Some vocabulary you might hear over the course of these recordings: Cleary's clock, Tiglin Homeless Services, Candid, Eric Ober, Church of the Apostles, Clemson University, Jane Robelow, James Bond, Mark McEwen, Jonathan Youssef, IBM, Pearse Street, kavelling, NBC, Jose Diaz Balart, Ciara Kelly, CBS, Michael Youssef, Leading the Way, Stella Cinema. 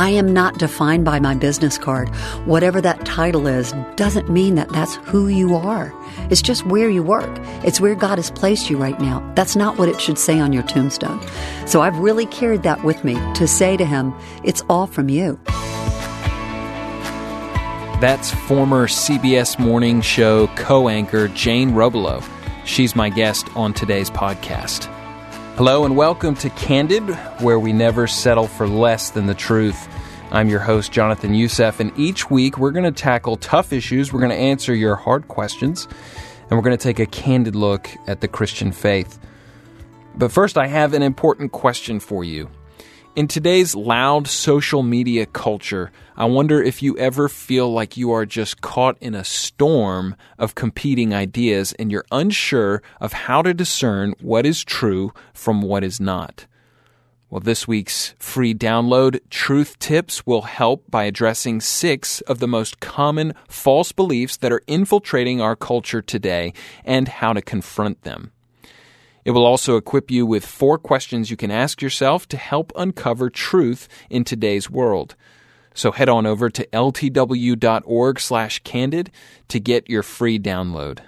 I am not defined by my business card. Whatever that title is doesn't mean that that's who you are. It's just where you work. It's where God has placed you right now. That's not what it should say on your tombstone. So I've really carried that with me to say to him, it's all from you. That's former CBS Morning Show co-anchor Jane Robelow. She's my guest on today's podcast. Hello and welcome to Candid, where we never settle for less than the truth. I'm your host, Jonathan Youssef, and each week we're going to tackle tough issues, we're going to answer your hard questions, and we're going to take a candid look at the Christian faith. But first, I have an important question for you. In today's loud social media culture, I wonder if you ever feel like you are just caught in a storm of competing ideas and you're unsure of how to discern what is true from what is not. Well, this week's free download, Truth Tips, will help by addressing 6 of the most common false beliefs that are infiltrating our culture today and how to confront them. It will also equip you with 4 questions you can ask yourself to help uncover truth in today's world. So head on over to ltw.org/candid to get your free download.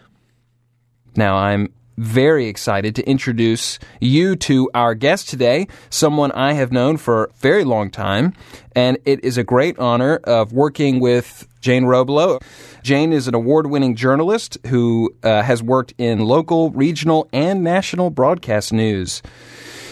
Now I'm very excited to introduce you to our guest today, someone I have known for a very long time, and it is a great honor of working with Jane Robelow. Jane is an award-winning journalist who has worked in local, regional, and national broadcast news.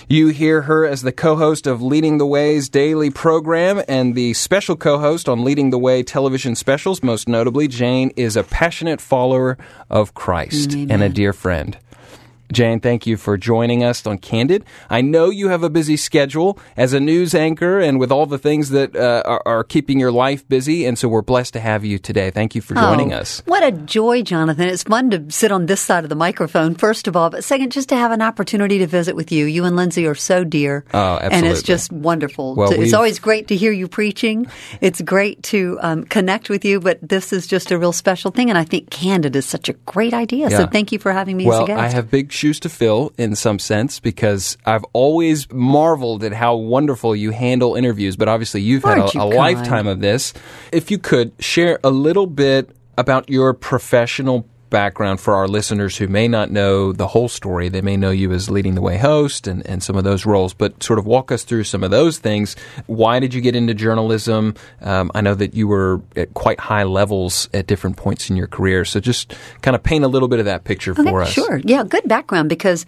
You hear her as the co-host of Leading the Way's daily program and the special co-host on Leading the Way television specials. Most notably, Jane is a passionate follower of Christ and a dear friend. Jane, thank you for joining us on Candid. I know you have a busy schedule as a news anchor and with all the things that are keeping your life busy, and so we're blessed to have you today. Thank you for joining us. What a joy, Jonathan. It's fun to sit on this side of the microphone, first of all, but second, just to have an opportunity to visit with you. You and Lindsay are so dear. Oh, absolutely. And it's just wonderful. Well, it's always great to hear you preaching. It's great to connect with you, but this is just a real special thing, and I think Candid is such a great idea, so thank you for having me as a guest. Well, I have big shoes to fill in some sense because I've always marveled at how wonderful you handle interviews, but obviously you've had a lifetime of this. If you could share a little bit about your professional background for our listeners who may not know the whole story. They may know you as Leading the Way host and some of those roles, but sort of walk us through some of those things. Why did you get into journalism? I know that you were at quite high levels at different points in your career, so just kind of paint a little bit of that picture for us. Sure. Yeah, good background, because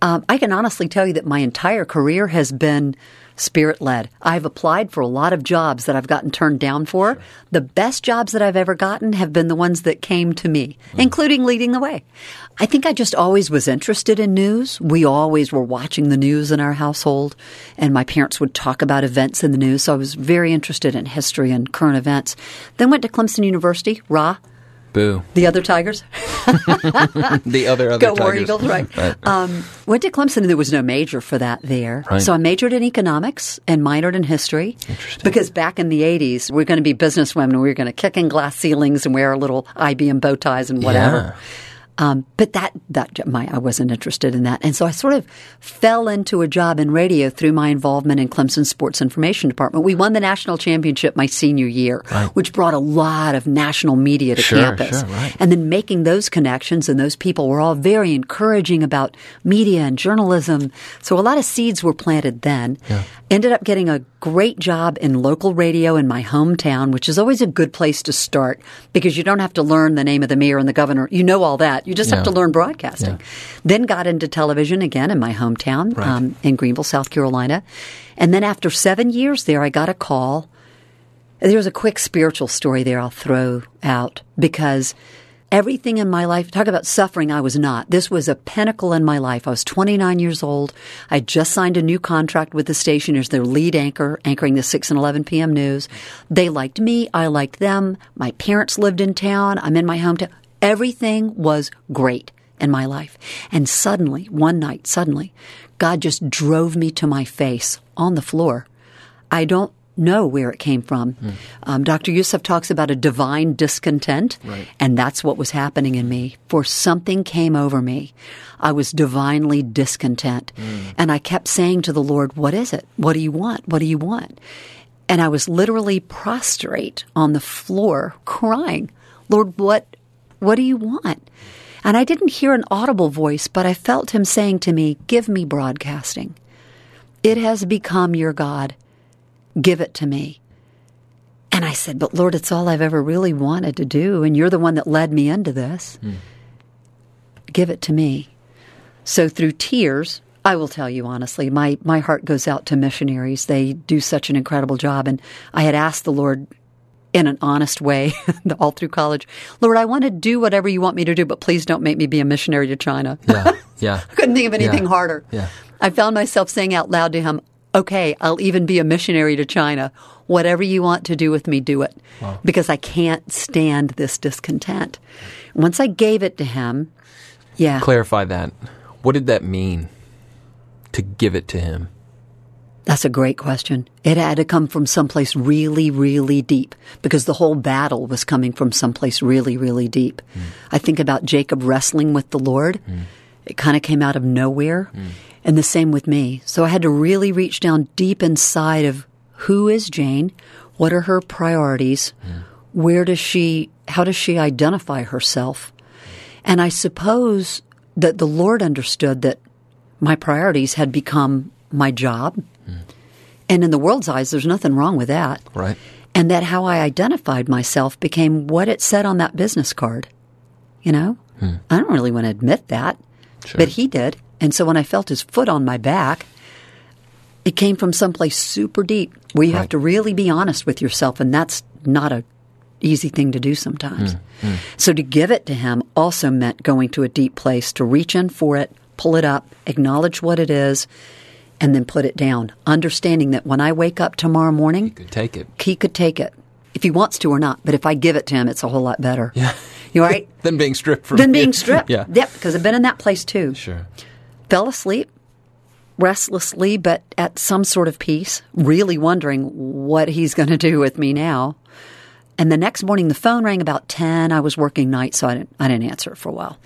I can honestly tell you that my entire career has been Spirit-led. I've applied for a lot of jobs that I've gotten turned down for. Sure. The best jobs that I've ever gotten have been the ones that came to me, including Leading the Way. I think I just always was interested in news. We always were watching the news in our household, and my parents would talk about events in the news, so I was very interested in history and current events. Then went to Clemson University, Ra. Boo. The other Tigers. The other Tigers. Go War Eagles, right. Went to Clemson, and there was no major for that there. Right. So I majored in economics and minored in history. Interesting. Because back in the 80s, we were going to be businesswomen. We were going to kick in glass ceilings and wear our little IBM bow ties and whatever. Yeah. But I wasn't interested in that. And so I sort of fell into a job in radio through my involvement in Clemson Sports Information Department. We won the national championship my senior year, which brought a lot of national media to campus. Sure, right. And then making those connections, and those people were all very encouraging about media and journalism. So a lot of seeds were planted then. Yeah. Ended up getting a great job in local radio in my hometown, which is always a good place to start because you don't have to learn the name of the mayor and the governor. You know all that. You just have to learn broadcasting. Yeah. Then got into television again in my hometown in Greenville, South Carolina. And then after 7 years there, I got a call. There's a quick spiritual story there I'll throw out because everything in my life – talk about suffering, I was not. This was a pinnacle in my life. I was 29 years old. I just signed a new contract with the station as their lead anchor, anchoring the 6 and 11 p.m. news. They liked me. I liked them. My parents lived in town. I'm in my hometown. Everything was great in my life. And suddenly, one night, God just drove me to my face on the floor. I don't know where it came from. Dr. Youssef talks about a divine discontent, and that's what was happening in me. For something came over me. I was divinely discontent. And I kept saying to the Lord, what is it? What do you want? What do you want? And I was literally prostrate on the floor crying, Lord, what do you want? And I didn't hear an audible voice, but I felt him saying to me, give me broadcasting. It has become your God. Give it to me. And I said, but Lord, it's all I've ever really wanted to do, and you're the one that led me into this. Mm. Give it to me. So through tears, I will tell you honestly, my heart goes out to missionaries. They do such an incredible job. And I had asked the Lord in an honest way all through college, Lord, I want to do whatever you want me to do, but please don't make me be a missionary to China. Yeah, yeah. I couldn't think of anything harder. Yeah. I found myself saying out loud to him, okay, I'll even be a missionary to China. Whatever you want to do with me, do it. Wow. Because I can't stand this discontent. Once I gave it to him, Clarify that. What did that mean, to give it to him? That's a great question. It had to come from someplace really, really deep, because the whole battle was coming from someplace really, really deep. Mm. I think about Jacob wrestling with the Lord. Mm. It kind of came out of nowhere. Mm. And the same with me. So I had to really reach down deep inside of who is Jane, what are her priorities, where does she, how does she identify herself? And I suppose that the Lord understood that my priorities had become my job. Mm. And in the world's eyes, there's nothing wrong with that. Right. And that how I identified myself became what it said on that business card. You know? Mm. I don't really want to admit that, but he did. And so when I felt his foot on my back, it came from someplace super deep where you have to really be honest with yourself, and that's not an easy thing to do sometimes. Mm. Mm. So to give it to him also meant going to a deep place, to reach in for it, pull it up, acknowledge what it is, and then put it down, understanding that when I wake up tomorrow morning, he could take it. He could take it if he wants to or not, but if I give it to him, it's a whole lot better. Yeah. You all right? Than being stripped from it. Than being stripped. Yeah. Yep, because I've been in that place too. Sure. Fell asleep, restlessly, but at some sort of peace, really wondering what he's going to do with me now. And the next morning, the phone rang about 10. I was working nights, so I didn't answer it for a while.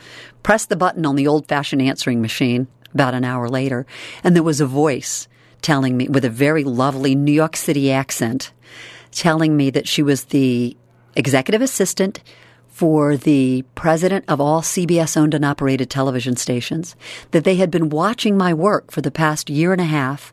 Pressed the button on the old-fashioned answering machine about an hour later, and there was a voice telling me, with a very lovely New York City accent, telling me that she was the executive assistant for the president of all CBS-owned and operated television stations, that they had been watching my work for the past year and a half,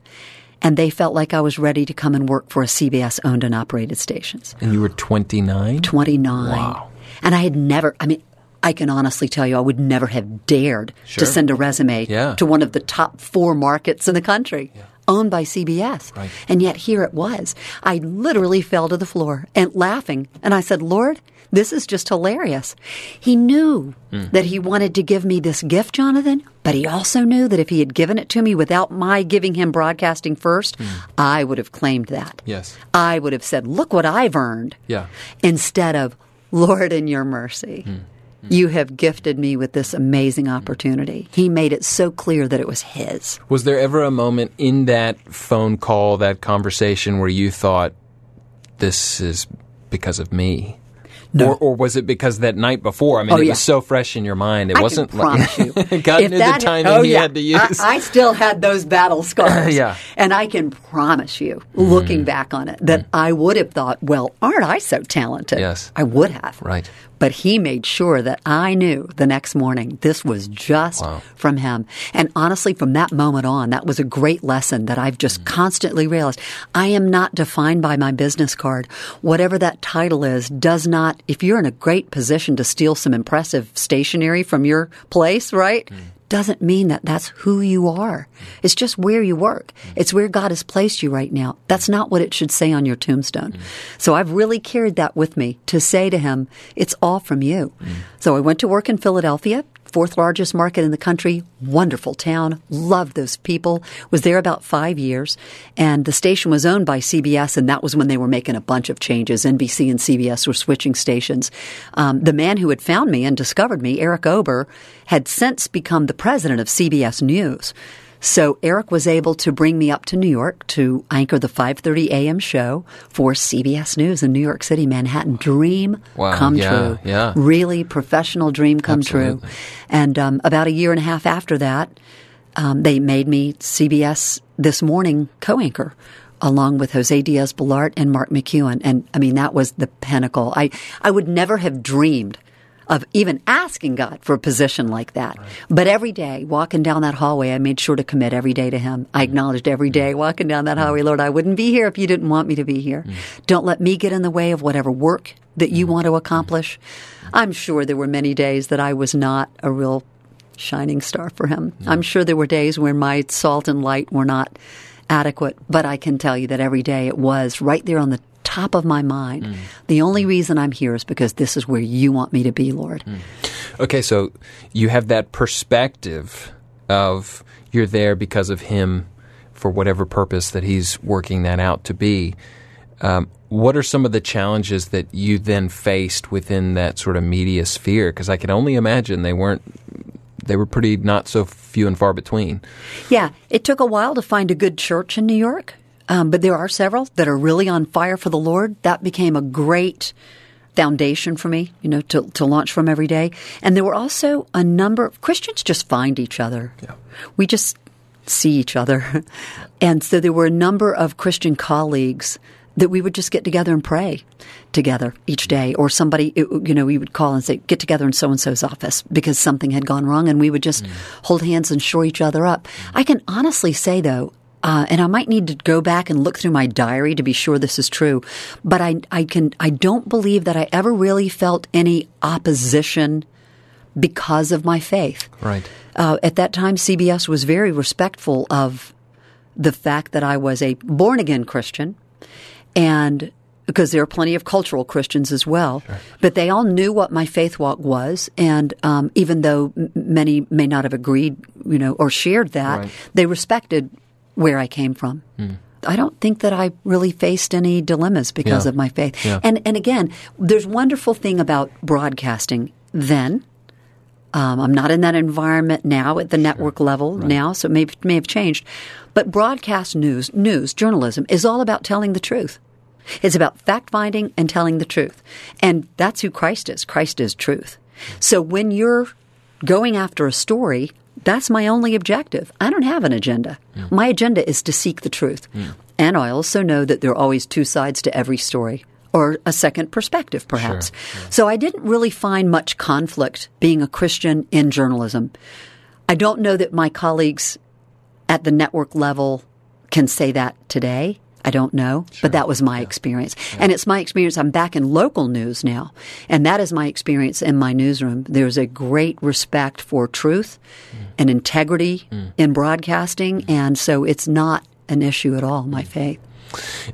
and they felt like I was ready to come and work for a CBS-owned and operated stations. And you were 29? 29. Wow. And I had never – I mean, I can honestly tell you I would never have dared to send a resume to one of the top 4 markets in the country. Yeah. Owned by CBS. Right. And yet here it was. I literally fell to the floor and laughing. And I said, Lord, this is just hilarious. He knew that he wanted to give me this gift, Jonathan, but he also knew that if he had given it to me without my giving him broadcasting first, I would have claimed that. Yes. I would have said, look what I've earned. Yeah. Instead of, Lord, in your mercy, you have gifted me with this amazing opportunity. He made it so clear that it was his. Was there ever a moment in that phone call, that conversation, where you thought, this is because of me? No. Or was it because that night before? I mean, it was so fresh in your mind. It wasn't like you. God knew the timing he had to use. I still had those battle scars. And I can promise you, looking back on it, that I would have thought, well, aren't I so talented? Yes. I would have. Right. But he made sure that I knew the next morning this was just from him. And honestly, from that moment on, that was a great lesson that I've just constantly realized. I am not defined by my business card. Whatever that title is does not. If you're in a great position to steal some impressive stationery from your place, right, doesn't mean that that's who you are. It's just where you work. It's where God has placed you right now. That's not what it should say on your tombstone. So I've really carried that with me to say to him, it's all from you. So I went to work in Philadelphia, 4th largest market in the country, wonderful town, loved those people, was there about 5 years, and the station was owned by CBS, and that was when they were making a bunch of changes. NBC and CBS were switching stations. The man who had found me and discovered me, Eric Ober, had since become the president of CBS News. So Eric was able to bring me up to New York to anchor the 5:30 a.m. show for CBS News in New York City, Manhattan. Dream come true. Yeah. Really professional dream come true. And about a year and a half after that, they made me CBS This Morning co-anchor along with Jose Diaz Balart and Mark McEwen. And I mean, that was the pinnacle. I would never have dreamed of even asking God for a position like that. Right. But every day, walking down that hallway, I made sure to commit every day to Him. I acknowledged every day walking down that hallway, Lord, I wouldn't be here if you didn't want me to be here. Don't let me get in the way of whatever work that you want to accomplish. I'm sure there were many days that I was not a real shining star for Him. I'm sure there were days when my salt and light were not adequate, but I can tell you that every day it was right there on the top of my mind. The only reason I'm here is because this is where you want me to be, Lord. Okay, so you have that perspective of you're there because of Him for whatever purpose that He's working that out to be. What are some of the challenges that you then faced within that sort of media sphere? Because I can only imagine they were pretty not so few and far between. Yeah. It took a while to find a good church in New York, but there are several that are really on fire for the Lord. That became a great foundation for me, to launch from every day. And there were also a number of Christians just find each other. Yeah. We just see each other. And so there were a number of Christian colleagues that we would just get together and pray together each day. Or somebody, we would call and say, get together in so-and-so's office because something had gone wrong, and we would just hold hands and shore each other up. I can honestly say, though, and I might need to go back and look through my diary to be sure this is true, but I don't believe that I ever really felt any opposition because of my faith. Right. At that time, CBS was very respectful of the fact that I was a born-again Christian. And because there are plenty of cultural Christians as well, sure. But they all knew what my faith walk was. And even though many may not have agreed, or shared that, right. They respected where I came from. I don't think that I really faced any dilemmas because of my faith. Yeah. And again, there's wonderful thing about broadcasting then. I'm not in that environment now at the network level now, so it may have changed. But broadcast news, journalism, is all about telling the truth. It's about fact-finding and telling the truth. And that's who Christ is. Christ is truth. So when you're going after a story, that's my only objective. I don't have an agenda. Yeah. My agenda is to seek the truth. Yeah. And I also know that there are always two sides to every story. Or a second perspective, perhaps. Sure. Yeah. So I didn't really find much conflict being a Christian in journalism. I don't know that my colleagues at the network level can say that today. I don't know. Sure. But that was my experience. Yeah. And it's my experience. I'm back in local news now. And that is my experience in my newsroom. There's a great respect for truth and integrity in broadcasting. And so it's not an issue at all, my faith.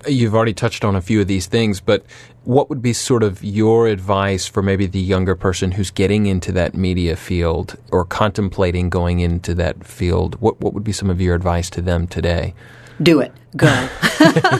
You've already touched on a few of these things, but what would be sort of your advice for maybe the younger person who's getting into that media field or contemplating going into that field? What would be some of your advice to them today? Do it. Go.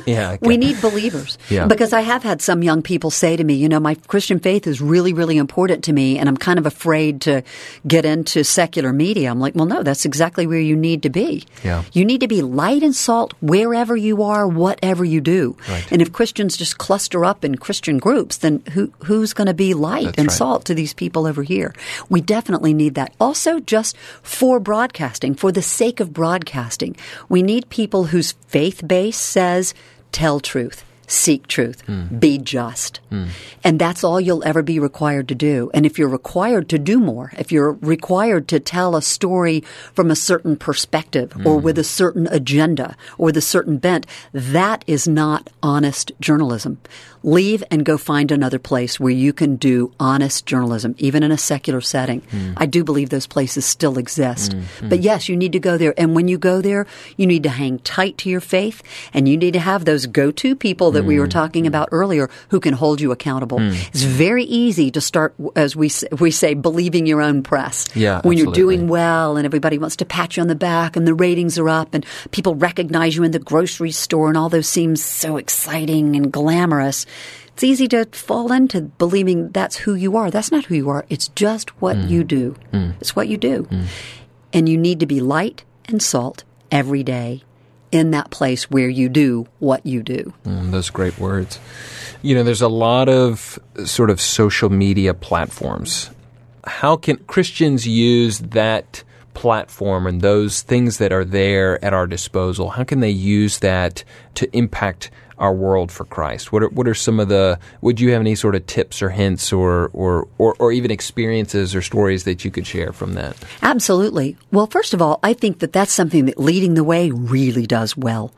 Yeah, okay. We need believers. Yeah. Because I have had some young people say to me, my Christian faith is really, really important to me, and I'm kind of afraid to get into secular media. I'm like, well, no, that's exactly where you need to be. Yeah. You need to be light and salt wherever you are, whatever you do. Right. And if Christians just cluster up in Christian groups, then who's going to be light salt to these people over here? We definitely need that. Also, just for broadcasting, for the sake of broadcasting, we need people whose faith base says, tell truth, seek truth, be just. And that's all you'll ever be required to do. And if you're required to do more, if you're required to tell a story from a certain perspective or with a certain agenda or with a certain bent, that is not honest journalism. Leave and go find another place where you can do honest journalism, even in a secular setting. I do believe those places still exist. But yes, you need to go there. And when you go there, you need to hang tight to your faith, and you need to have those go-to people that we were talking about earlier who can hold you accountable. It's very easy to start, as we say, believing your own press. Yeah, when you're doing well and everybody wants to pat you on the back and the ratings are up and people recognize you in the grocery store and all those seems so exciting and glamorous. It's easy to fall into believing that's who you are. That's not who you are. It's just what you do. It's what you do. And you need to be light and salt every day in that place where you do what you do. Those great words. There's a lot of sort of social media platforms. How can Christians use that platform and those things that are there at our disposal, how can they use that to impact our world for Christ? What are some of the, would you have any sort of tips or hints or even experiences or stories that you could share from that? Absolutely. Well, first of all, I think that that's something that Leading the Way really does well.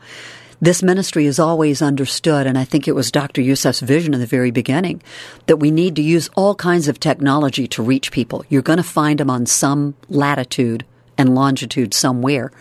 This ministry is always understood, and I think it was Dr. Youssef's vision in the very beginning, that we need to use all kinds of technology to reach people. You're going to find them on some latitude and longitude somewhere.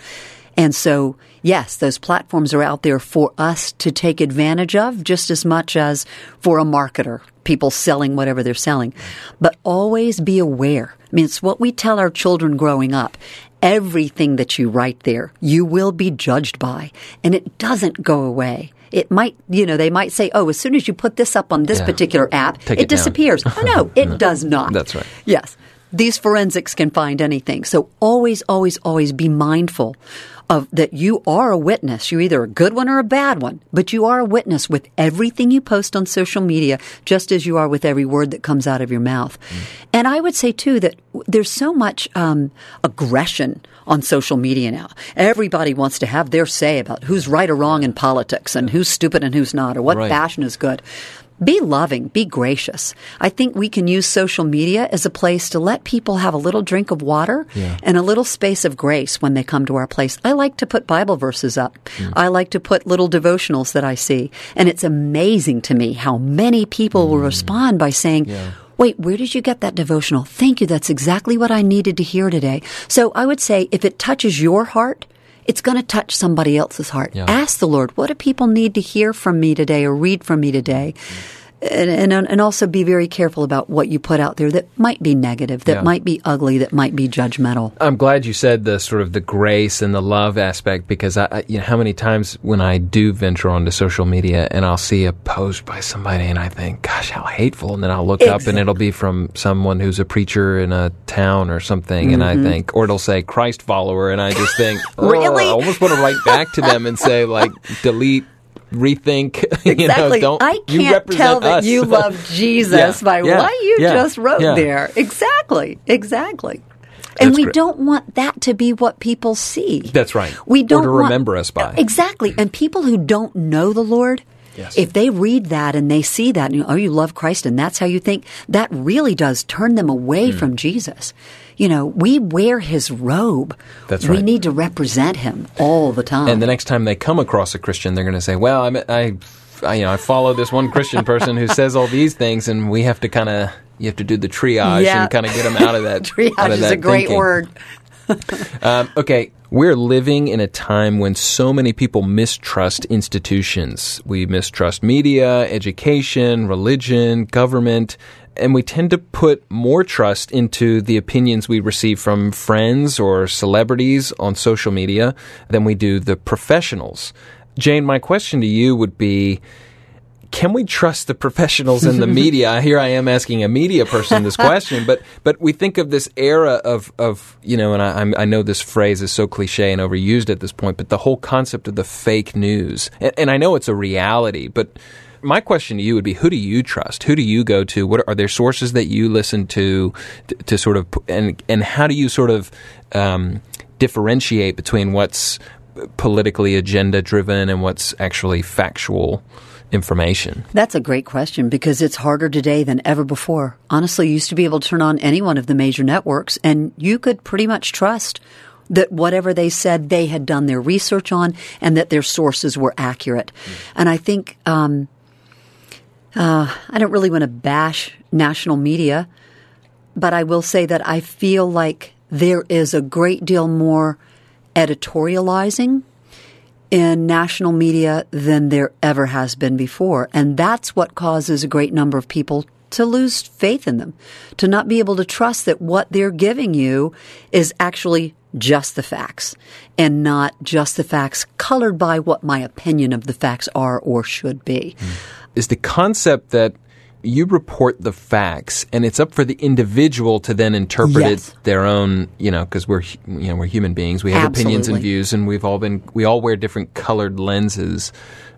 And so, yes, those platforms are out there for us to take advantage of just as much as for a marketer, people selling whatever they're selling. But always be aware. I mean, it's what we tell our children growing up. Everything that you write there, you will be judged by, and it doesn't go away. It might, you know, they might say, oh, as soon as you put this up on this particular app, it disappears. Oh, no, it does not. That's right. Yes. These forensics can find anything. So always, always, always be mindful of that you are a witness. You're either a good one or a bad one, but you are a witness with everything you post on social media, just as you are with every word that comes out of your mouth. Mm. And I would say, too, that there's so much aggression on social media now. Everybody wants to have their say about who's right or wrong in politics and who's stupid and who's not or what fashion is good. Be loving. Be gracious. I think we can use social media as a place to let people have a little drink of water and a little space of grace when they come to our place. I like to put Bible verses up. Mm. I like to put little devotionals that I see. And it's amazing to me how many people will respond by saying, wait, where did you get that devotional? Thank you. That's exactly what I needed to hear today. So I would say if it touches your heart, it's going to touch somebody else's heart. Yeah. Ask the Lord, what do people need to hear from me today or read from me today? And also be very careful about what you put out there that might be negative, that might be ugly, that might be judgmental. I'm glad you said the sort of the grace and the love aspect, because I, you know, how many times when I do venture onto social media and I'll see a post by somebody and I think, gosh, how hateful. And then I'll look up and it'll be from someone who's a preacher in a town or something. Mm-hmm. And I think, or it'll say Christ follower. And I just think, really? I almost want to write back to them and say, like, delete. Rethink. Exactly. You know, don't, I can't tell that you love Jesus by what you just wrote there. Exactly. And we don't want that to be what people see. That's right. We don't want to remember us by. Exactly. And people who don't know the Lord, if they read that and they see that, and, oh, you love Christ and that's how you think, that really does turn them away from Jesus. You know, we wear his robe. That's right. We need to represent him all the time. And the next time they come across a Christian, they're going to say, well, I follow this one Christian person who says all these things, and we have to you have to do the triage and kind of get them out of that. Triage is a great word. Okay. We're living in a time when so many people mistrust institutions. We mistrust media, education, religion, government, and we tend to put more trust into the opinions we receive from friends or celebrities on social media than we do the professionals. Jane, my question to you would be, can we trust the professionals in the media? Here I am asking a media person this question, but we think of this era of you know, and I know this phrase is so cliche and overused at this point, but the whole concept of the fake news. And I know it's a reality, but my question to you would be, who do you trust? Who do you go to? What are there sources that you listen to sort of, and how do you sort of differentiate between what's politically agenda-driven and what's actually factual information? That's a great question, because it's harder today than ever before. Honestly, you used to be able to turn on any one of the major networks and you could pretty much trust that whatever they said, they had done their research on and that their sources were accurate. Mm. And I think I don't really want to bash national media, but I will say that I feel like there is a great deal more editorializing in national media than there ever has been before. And that's what causes a great number of people to lose faith in them, to not be able to trust that what they're giving you is actually just the facts and not just the facts colored by what my opinion of the facts are or should be. Is the concept that you report the facts, and it's up for the individual to then interpret it their own, you know, because we're human beings. We have opinions and views, and we all wear different colored lenses.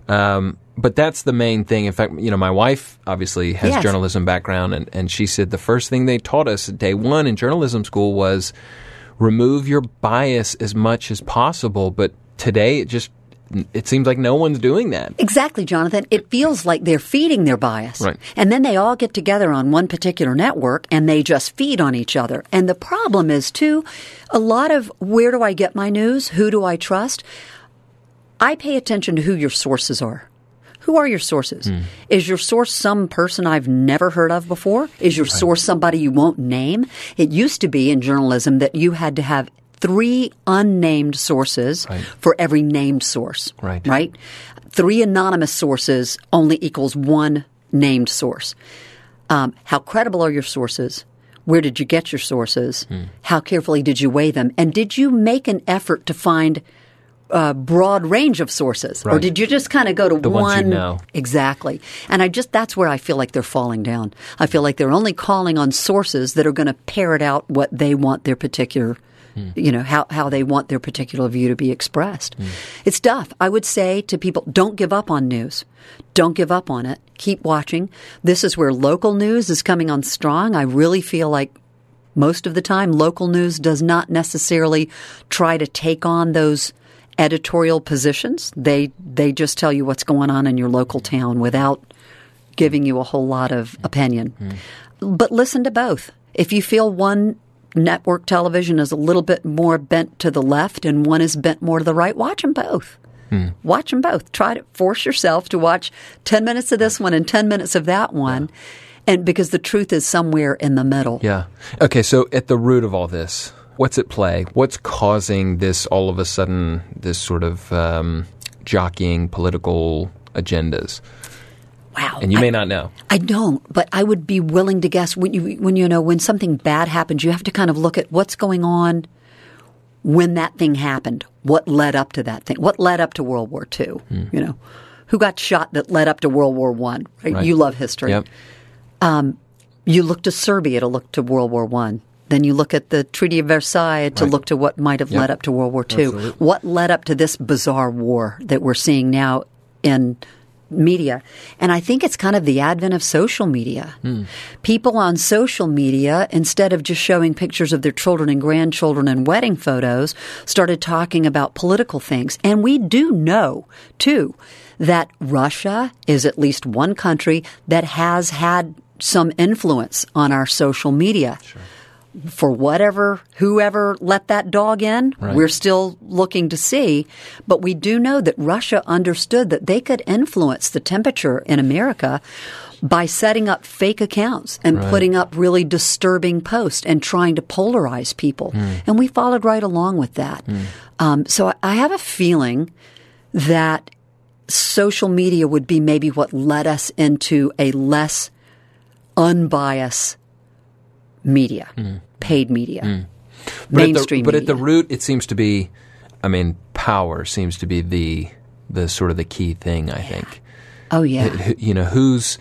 But that's the main thing. In fact, you know, my wife obviously has journalism background, and she said the first thing they taught us at day one in journalism school was remove your bias as much as possible. But today, it seems like no one's doing that. Exactly, Jonathan. It feels like they're feeding their bias. Right. And then they all get together on one particular network, and they just feed on each other. And the problem is, too, a lot of where do I get my news? Who do I trust? I pay attention to who your sources are. Who are your sources? Is your source some person I've never heard of before? Is your source somebody you won't name? It used to be in journalism that you had to have 3 unnamed sources for every named source, right? 3 anonymous sources only equals 1 named source. How credible are your sources? Where did you get your sources? How carefully did you weigh them? And did you make an effort to find a broad range of sources? Or did you just kind of go to the ones you know? Exactly. And that's where I feel like they're falling down. I feel like they're only calling on sources that are going to parrot out what they want their particular how they want their particular view to be expressed. It's tough. I would say to people, don't give up on news. Don't give up on it. Keep watching. This is where local news is coming on strong. I really feel like most of the time local news does not necessarily try to take on those editorial positions. They just tell you what's going on in your local town without giving you a whole lot of opinion. But listen to both. If you feel one network television is a little bit more bent to the left and one is bent more to the right, watch them both. Watch them both. Try to force yourself to watch 10 minutes of this one and 10 minutes of that one, and because the truth is somewhere in the middle. Yeah. Okay, so at the root of all this, what's at play? What's causing this all of a sudden, this sort of jockeying political agendas? Wow. And you may not know. I don't, but I would be willing to guess when something bad happens, you have to kind of look at what's going on when that thing happened. What led up to that thing? What led up to World War II? Who got shot that led up to World War I? Right? You love history. Yep. You look to Serbia to look to World War I. Then you look at the Treaty of Versailles to look to what might have led up to World War II. Absolutely. What led up to this bizarre war that we're seeing now in media. And I think it's kind of the advent of social media. People on social media, instead of just showing pictures of their children and grandchildren and wedding photos, started talking about political things. And we do know, too, that Russia is at least one country that has had some influence on our social media. Sure. For whoever let that dog in, we're still looking to see. But we do know that Russia understood that they could influence the temperature in America by setting up fake accounts and putting up really disturbing posts and trying to polarize people. And we followed right along with that. So I have a feeling that social media would be maybe what led us into a less unbiased media, paid media, mainstream media. But at the root, it seems to be, power seems to be the sort of the key thing, I think. Oh, yeah. Whose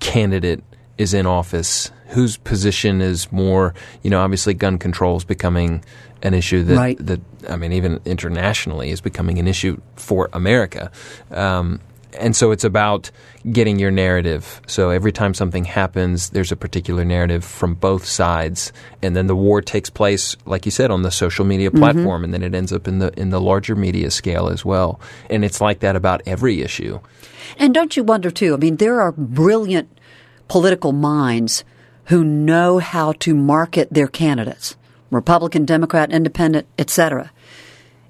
candidate is in office, whose position is more, obviously gun control is becoming an issue that even internationally is becoming an issue for America. And so it's about getting your narrative. So every time something happens, there's a particular narrative from both sides. And then the war takes place, like you said, on the social media platform. And then it ends up in the larger media scale as well. And it's like that about every issue. And don't you wonder, too, there are brilliant political minds who know how to market their candidates, Republican, Democrat, Independent, etc.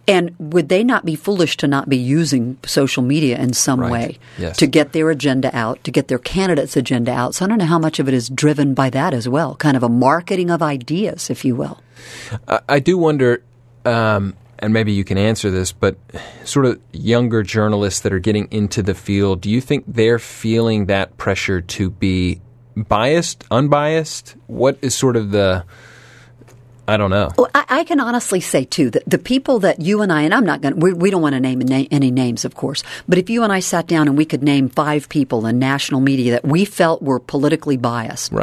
And would they not be foolish to not be using social media in some way to get their agenda out, to get their candidate's agenda out? So I don't know how much of it is driven by that as well, kind of a marketing of ideas, if you will. I do wonder, and maybe you can answer this, but sort of younger journalists that are getting into the field, do you think they're feeling that pressure to be biased, unbiased? What is sort of the... I don't know. Well, I can honestly say, too, that the people that you and I – and I'm not going to – we don't want to name any names, of course. But if you and I sat down and we could name 5 people in national media that we felt were politically biased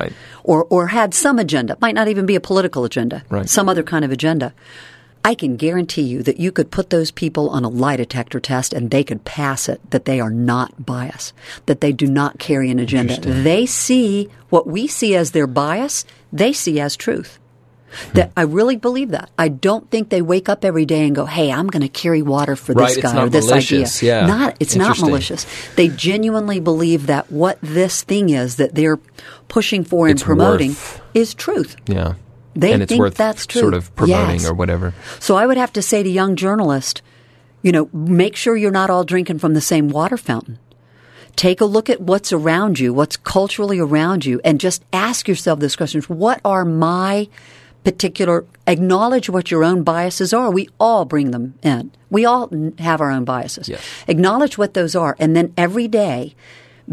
or had some agenda, might not even be a political agenda, some other kind of agenda, I can guarantee you that you could put those people on a lie detector test and they could pass it, that they are not biased, that they do not carry an agenda. They see what we see as their bias, they see as truth. That I really believe that. I don't think they wake up every day and go, hey, I'm going to carry water for this guy or this idea. Yeah. It's not malicious. They genuinely believe that what this thing is that they're pushing for and promoting is truth. Yeah. They think that's true. Sort of promoting or whatever. So I would have to say to young journalists, you know, make sure you're not all drinking from the same water fountain. Take a look at what's around you, what's culturally around you, and just ask yourself this question. What are my particular – acknowledge what your own biases are. We all bring them in. We all have our own biases. Yes. Acknowledge what those are. And then every day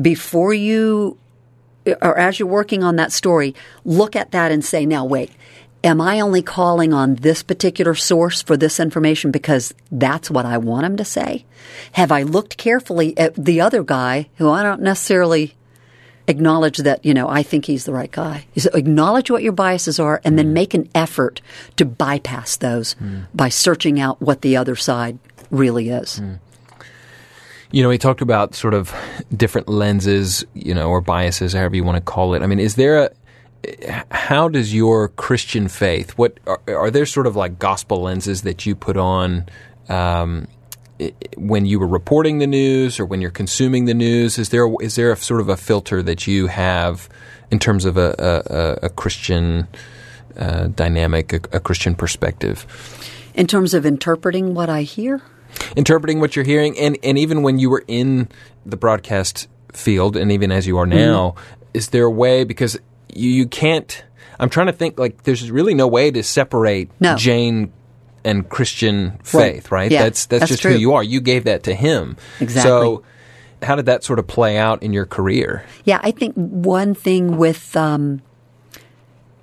before you – or as you're working on that story, look at that and say, now wait, am I only calling on this particular source for this information because that's what I want him to say? Have I looked carefully at the other guy who I don't necessarily acknowledge that, you know, I think he's the right guy? So acknowledge what your biases are and then make an effort to bypass those by searching out what the other side really is. You know, we talked about sort of different lenses, you know, or biases, however you want to call it. I mean, is there a... How does your Christian faith, what are there sort of like gospel lenses that you put on when you were reporting the news or when you're consuming the news? Is there a sort of a filter that you have in terms of a Christian dynamic, a Christian perspective? In terms of interpreting what I hear? Interpreting what you're hearing. And even when you were in the broadcast field and even as you are now, is there a way – because – You can't – I'm trying to think, like, there's really no way to separate Jane and Christian faith, right? Yeah, that's just true. Who you are. You gave that to him. Exactly. So how did that sort of play out in your career? Yeah, I think one thing with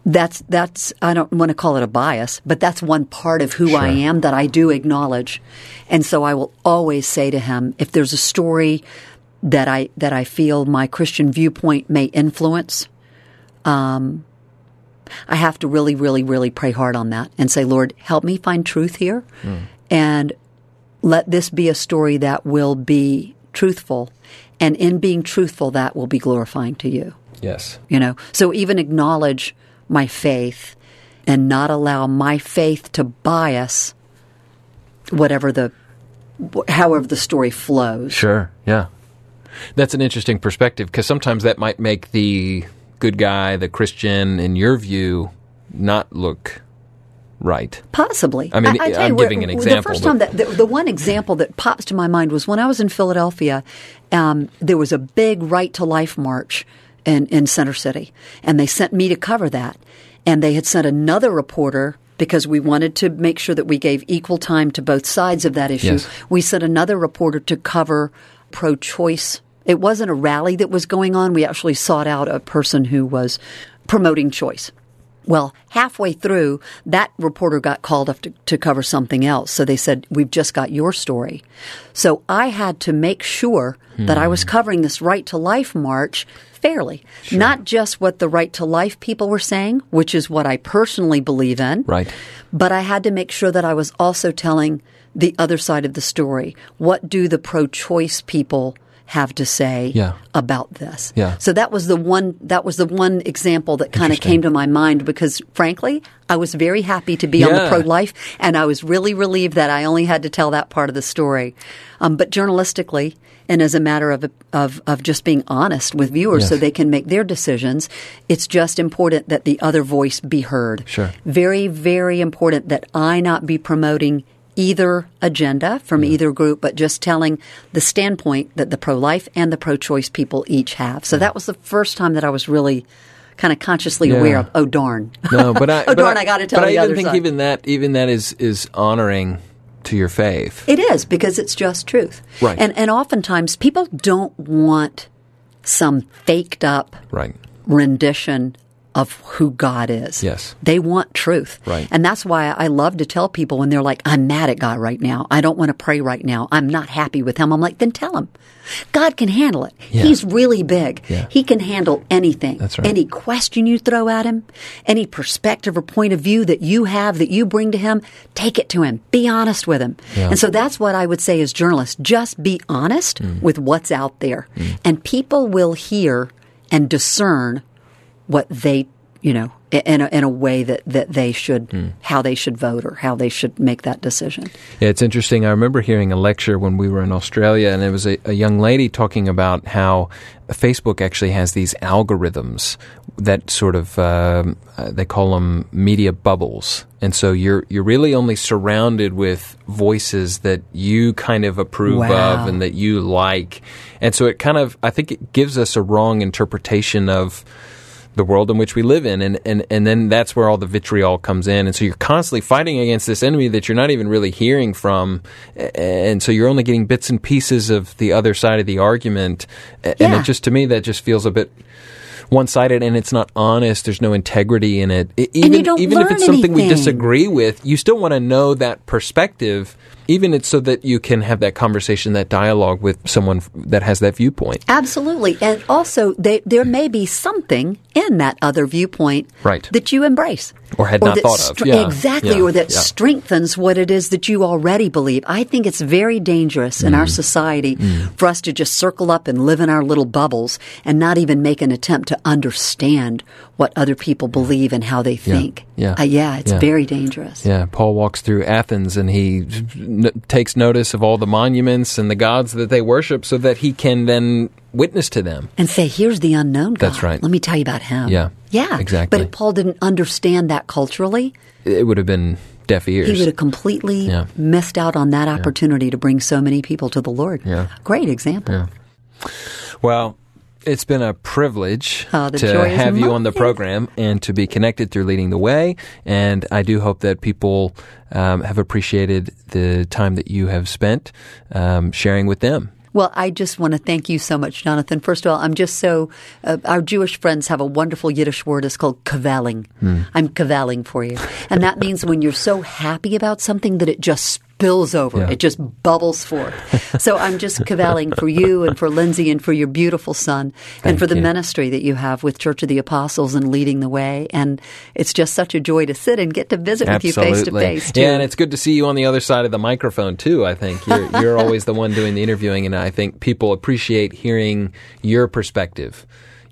that's – I don't want to call it a bias, but that's one part of who I am that I do acknowledge. And so I will always say to him, if there's a story that I feel my Christian viewpoint may influence – I have to really, really, really pray hard on that and say, Lord, help me find truth here and let this be a story that will be truthful. And in being truthful, that will be glorifying to you. Yes. You know, so even acknowledge my faith and not allow my faith to bias however the story flows. Sure. Yeah. That's an interesting perspective because sometimes that might make the good guy, the Christian, in your view, not look right? Possibly. I mean, I'm giving an example. The first time that the one example that pops to my mind was when I was in Philadelphia. There was a big Right to Life march in Center City, and they sent me to cover that. And they had sent another reporter because we wanted to make sure that we gave equal time to both sides of that issue. Yes. We sent another reporter to cover pro-choice. It wasn't a rally that was going on. We actually sought out a person who was promoting choice. Well, halfway through, that reporter got called up to cover something else. So they said, we've just got your story. So I had to make sure that I was covering this Right to Life march fairly. Sure. Not just what the Right to Life people were saying, which is what I personally believe in. Right. But I had to make sure that I was also telling the other side of the story. What do the pro-choice people have to say about this. Yeah. So that was the one example that kind of came to my mind because, frankly, I was very happy to be on the pro-life, and I was really relieved that I only had to tell that part of the story. But journalistically, and as a matter of just being honest with viewers so they can make their decisions, it's just important that the other voice be heard. Sure. Very, very important that I not be promoting either agenda from either group, but just telling the standpoint that the pro-life and the pro-choice people each have. So that was the first time that I was really kind of consciously aware of, oh, darn. No, but I, I got to tell the other side. But I think even that is honoring to your faith. It is, because it's just truth. Right. And oftentimes people don't want some faked up rendition of who God is. Yes. They want truth. Right. And that's why I love to tell people when they're like, I'm mad at God right now. I don't want to pray right now. I'm not happy with him. I'm like, then tell him. God can handle it. Yeah. He's really big. Yeah. He can handle anything. That's right. Any question you throw at him, any perspective or point of view that you have that you bring to him, take it to him. Be honest with him. Yeah. And so that's what I would say as journalists. Just be honest with what's out there. And people will hear and discern what they you know, in a way that they should, how they should vote or how they should make that decision. Yeah, it's interesting. I remember hearing a lecture when we were in Australia, and it was a young lady talking about how Facebook actually has these algorithms that sort of, they call them media bubbles. And so you're really only surrounded with voices that you kind of approve of and that you like. And so it kind of, I think it gives us a wrong interpretation of the world in which we live in, and then that's where all the vitriol comes in. And so you're constantly fighting against this enemy that you're not even really hearing from, and so you're only getting bits and pieces of the other side of the argument. And it just, to me, that just feels a bit one-sided, and it's not honest. There's no integrity in it. Even if it's something we disagree with, you still want to know that perspective, even it's so that you can have that conversation, that dialogue with someone that has that viewpoint. Absolutely. And also, there may be something in that other viewpoint that you embrace. Or had not thought of. Yeah. Exactly, yeah. Or that strengthens what it is that you already believe. I think it's very dangerous in our society for us to just circle up and live in our little bubbles and not even make an attempt to understand what other people believe and how they think. Yeah, it's very dangerous. Yeah, Paul walks through Athens and he takes notice of all the monuments and the gods that they worship so that he can then witness to them. And say, here's the unknown God. That's right. Let me tell you about him. Yeah. Yeah, exactly. But if Paul didn't understand that culturally, it would have been deaf ears. He would have completely missed out on that opportunity to bring so many people to the Lord. Yeah. Great example. Yeah. Well, it's been a privilege to have you on the program and to be connected through Leading the Way. And I do hope that people have appreciated the time that you have spent sharing with them. Well, I just want to thank you so much, Jonathan. First of all, I'm just so our Jewish friends have a wonderful Yiddish word. It's called kavelling. I'm kavelling for you. And that means when you're so happy about something that it just spills over. Yeah. It just bubbles forth. So I'm just cavelling for you and for Lindsay and for your beautiful son and for the ministry that you have with Church of the Apostles and Leading the Way. And it's just such a joy to sit and get to visit with you face to face, too. Yeah, and it's good to see you on the other side of the microphone, too, I think. You're always the one doing the interviewing, and I think people appreciate hearing your perspective.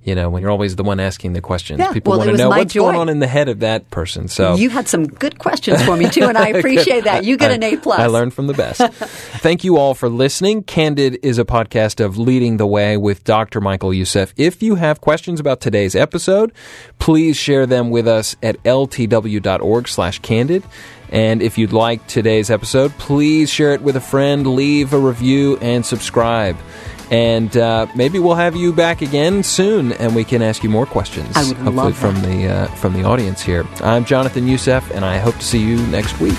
You know, when you're always the one asking the questions, people want to know what's going on in the head of that person. So you had some good questions for me, too, and I appreciate that. You get an A+. I learned from the best. Thank you all for listening. Candid is a podcast of Leading the Way with Dr. Michael Youssef. If you have questions about today's episode, please share them with us at ltw.org/candid. And if you'd like today's episode, please share it with a friend, leave a review, and subscribe. And maybe we'll have you back again soon, and we can ask you more questions, hopefully from the audience here. I'm Jonathan Youssef, and I hope to see you next week.